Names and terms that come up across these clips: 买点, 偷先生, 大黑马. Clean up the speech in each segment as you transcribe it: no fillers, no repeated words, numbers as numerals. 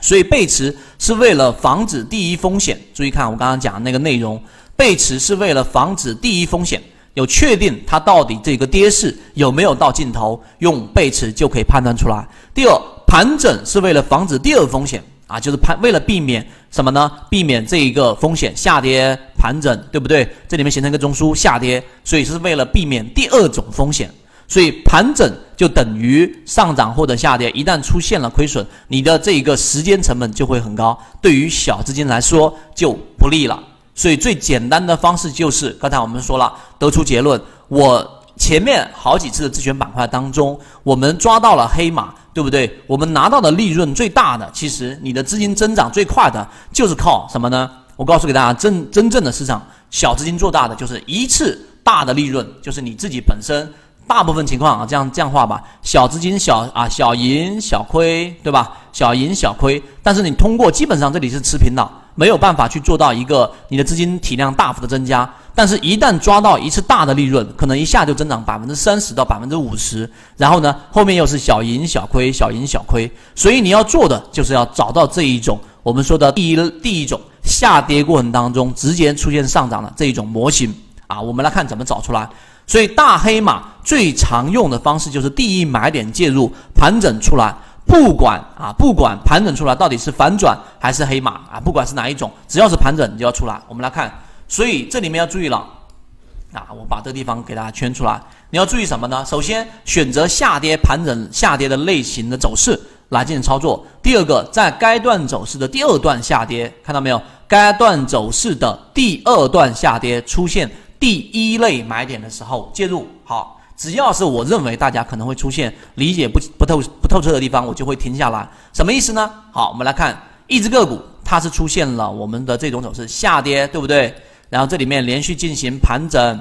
所以背驰是为了防止第一风险。注意看我刚刚讲的那个内容，背驰是为了防止第一风险，有确定它到底这个跌势有没有到尽头，用背驰就可以判断出来。第二，盘整是为了防止第二风险啊，就是为了避免什么呢？避免这一个风险下跌盘整，对不对？这里面形成一个中枢下跌，所以是为了避免第二种风险。所以盘整就等于上涨或者下跌，一旦出现了亏损，你的这个时间成本就会很高，对于小资金来说就不利了。所以最简单的方式就是刚才我们说了，得出结论。我前面好几次的自选板块当中，我们抓到了黑马，对不对？我们拿到的利润最大的，其实你的资金增长最快的就是靠什么呢？我告诉给大家，真正的市场小资金做大的就是一次大的利润，就是你自己本身。大部分情况啊，这样话吧，小资金小赢小亏，对吧？小赢小亏，但是你通过基本上这里是持平的，没有办法去做到一个你的资金体量大幅的增加。但是，一旦抓到一次大的利润，可能一下就增长30%到50%，然后呢，后面又是小赢小亏，小赢小亏。所以你要做的就是要找到这一种我们说的第一种下跌过程当中直接出现上涨的这一种模型啊，我们来看怎么找出来。所以大黑马最常用的方式就是第一买点介入，盘整出来，不管盘整出来到底是反转还是黑马啊，不管是哪一种，只要是盘整你就要出来。我们来看，所以这里面要注意了啊，我把这个地方给大家圈出来。你要注意什么呢？首先选择下跌盘整下跌的类型的走势来进行操作。第二个，在该段走势的第二段下跌，看到没有？该段走势的第二段下跌出现。第一类买点的时候介入好，只要是我认为大家可能会出现理解不透彻的地方，我就会停下来。什么意思呢？好，我们来看一只个股，它是出现了我们的这种走势下跌，对不对？然后这里面连续进行盘整，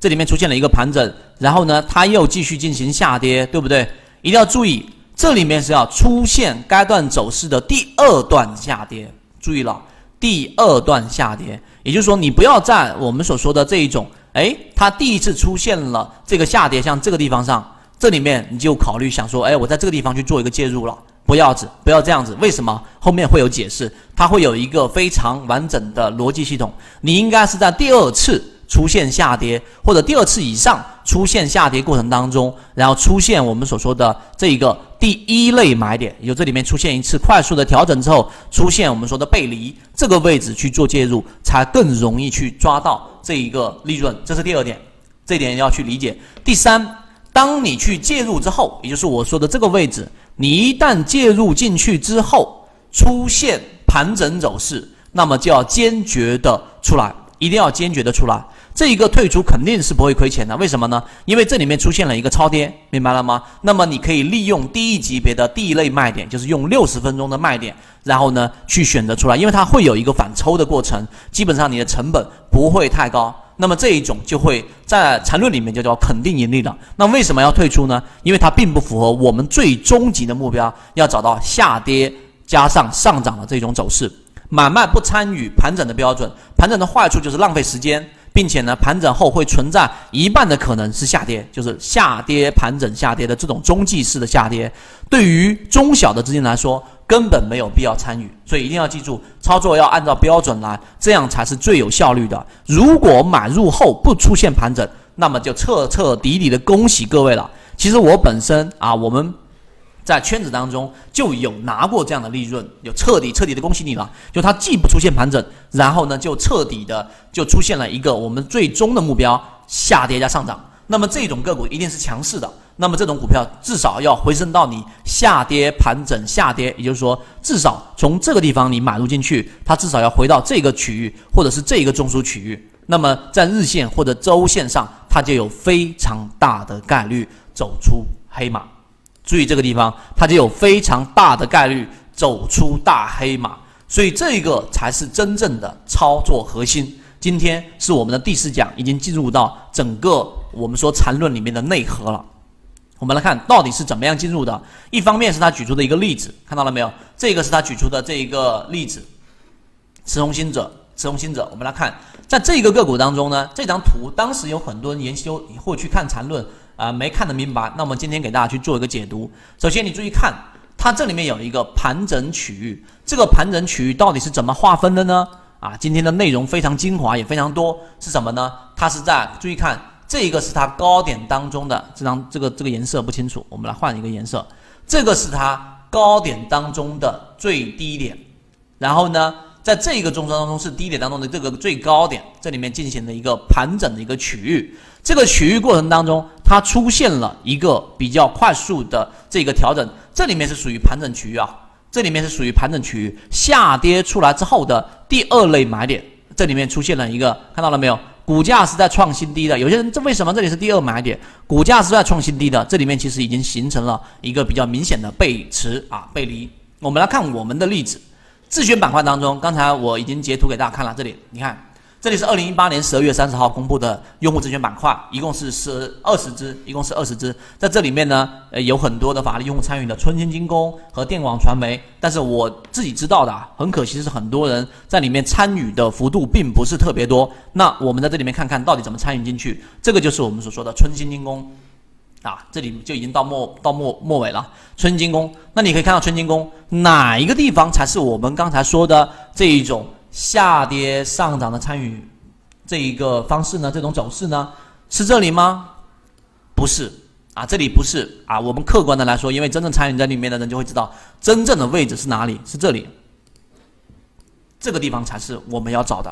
这里面出现了一个盘整，然后呢它又继续进行下跌，对不对？一定要注意，这里面是要出现该段走势的第二段下跌，注意了。第二段下跌，也就是说你不要在我们所说的这一种它第一次出现了这个下跌，像这个地方上，这里面你就考虑想说我在这个地方去做一个介入了，不要这样子。为什么？后面会有解释，它会有一个非常完整的逻辑系统。你应该是在第二次出现下跌或者第二次以上出现下跌过程当中，然后出现我们所说的这一个第一类买点，也就这里面出现一次快速的调整之后，出现我们说的背离，这个位置去做介入，才更容易去抓到这一个利润。这是第二点，这点要去理解。第三，当你去介入之后，也就是我说的这个位置，你一旦介入进去之后出现盘整走势，那么就要坚决的出来，一定要坚决的出来。这一个退出肯定是不会亏钱的，为什么呢？因为这里面出现了一个超跌，明白了吗？那么你可以利用第一级别的第一类卖点，就是用60分钟的卖点，然后呢去选择出来，因为它会有一个反抽的过程，基本上你的成本不会太高。那么这一种就会在缠论里面就叫肯定盈利了。那为什么要退出呢？因为它并不符合我们最终极的目标，要找到下跌加上上涨的这种走势。买卖不参与盘整的标准，盘整的坏处就是浪费时间，并且呢，盘整后会存在一半的可能是下跌，就是下跌盘整下跌的这种中继式的下跌，对于中小的资金来说根本没有必要参与。所以一定要记住，操作要按照标准来，这样才是最有效率的。如果买入后不出现盘整，那么就彻底的恭喜各位了。其实我本身啊，我们在圈子当中就有拿过这样的利润，有彻底的恭喜你了。就它既不出现盘整，然后呢就彻底的就出现了一个我们最终的目标，下跌加上涨。那么这种个股一定是强势的，那么这种股票至少要回升到你下跌盘整下跌，也就是说至少从这个地方你买入进去，它至少要回到这个区域或者是这个中枢区域，那么在日线或者周线上，它就有非常大的概率走出黑马。注意这个地方，它就有非常大的概率走出大黑马，所以这个才是真正的操作核心。今天是我们的第四讲，已经进入到整个我们说缠论里面的内核了。我们来看到底是怎么样进入的。一方面是他举出的一个例子，看到了没有？这个是他举出的这一个例子，持红心者。我们来看，在这个个股当中呢，这张图当时有很多人研究或去看缠论没看得明白，那我们今天给大家去做一个解读。首先你注意看，它这里面有一个盘整区域，这个盘整区域到底是怎么划分的呢？啊，今天的内容非常精华，也非常多，是什么呢？它是在注意看，这一个是它高点当中的这个颜色不清楚，我们来换一个颜色，这个是它高点当中的最低点，然后呢，在这个中枢当中是低点当中的这个最高点，这里面进行了一个盘整的一个区域，这个区域过程当中，它出现了一个比较快速的这个调整，这里面是属于盘整区域啊，这里面是属于盘整区域，下跌出来之后的第二类买点，这里面出现了一个，看到了没有？股价是在创新低的，有些人这为什么这里是第二买点？股价是在创新低的，这里面其实已经形成了一个比较明显的背驰啊背离。我们来看我们的例子。自选板块当中，刚才我已经截图给大家看了，这里你看，这里是2018年12月30号公布的用户自选板块，一共是20只，一共是20只，在这里面呢，有很多的法律用户参与的春兴精工和电网传媒，但是我自己知道的啊，很可惜是很多人在里面参与的幅度并不是特别多，那我们在这里面看看到底怎么参与进去，这个就是我们所说的春兴精工。啊，这里就已经到末尾了。春金工，那你可以看到春金工哪一个地方才是我们刚才说的这一种下跌上涨的参与这一个方式呢？这种走势呢？是这里吗？不是啊，这里不是啊。我们客观的来说，因为真正参与在里面的人就会知道真正的位置是哪里，是这里，这个地方才是我们要找的。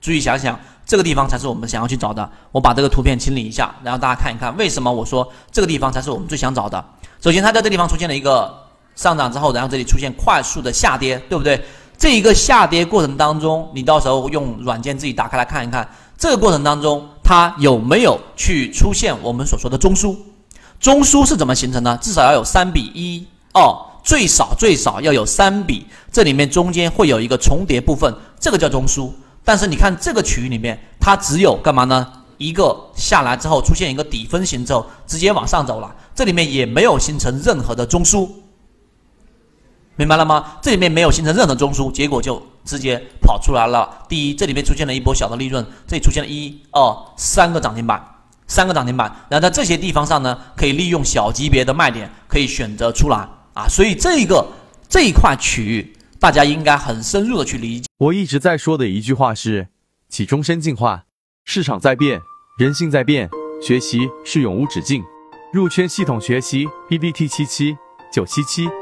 注意想想，这个地方才是我们想要去找的。我把这个图片清理一下，然后大家看一看，为什么我说这个地方才是我们最想找的。首先，它在这地方出现了一个上涨之后，然后这里出现快速的下跌，对不对？这一个下跌过程当中，你到时候用软件自己打开来看一看，这个过程当中它有没有去出现我们所说的中枢？中枢是怎么形成呢？至少要有3比1、2，最少要有3比，这里面中间会有一个重叠部分，这个叫中枢。但是你看这个区域里面，它只有干嘛呢？一个下来之后出现一个底分型之后，直接往上走了，这里面也没有形成任何的中枢，明白了吗？这里面没有形成任何中枢，结果就直接跑出来了。第一，这里面出现了一波小的利润，这里出现了1、2、3个涨停板，然后在这些地方上呢，可以利用小级别的卖点，可以选择出来啊。所以这一块区域，大家应该很深入的去理解。我一直在说的一句话是起终身进化，市场在变，人性在变，学习是永无止境。入圈系统学习 PPT77 977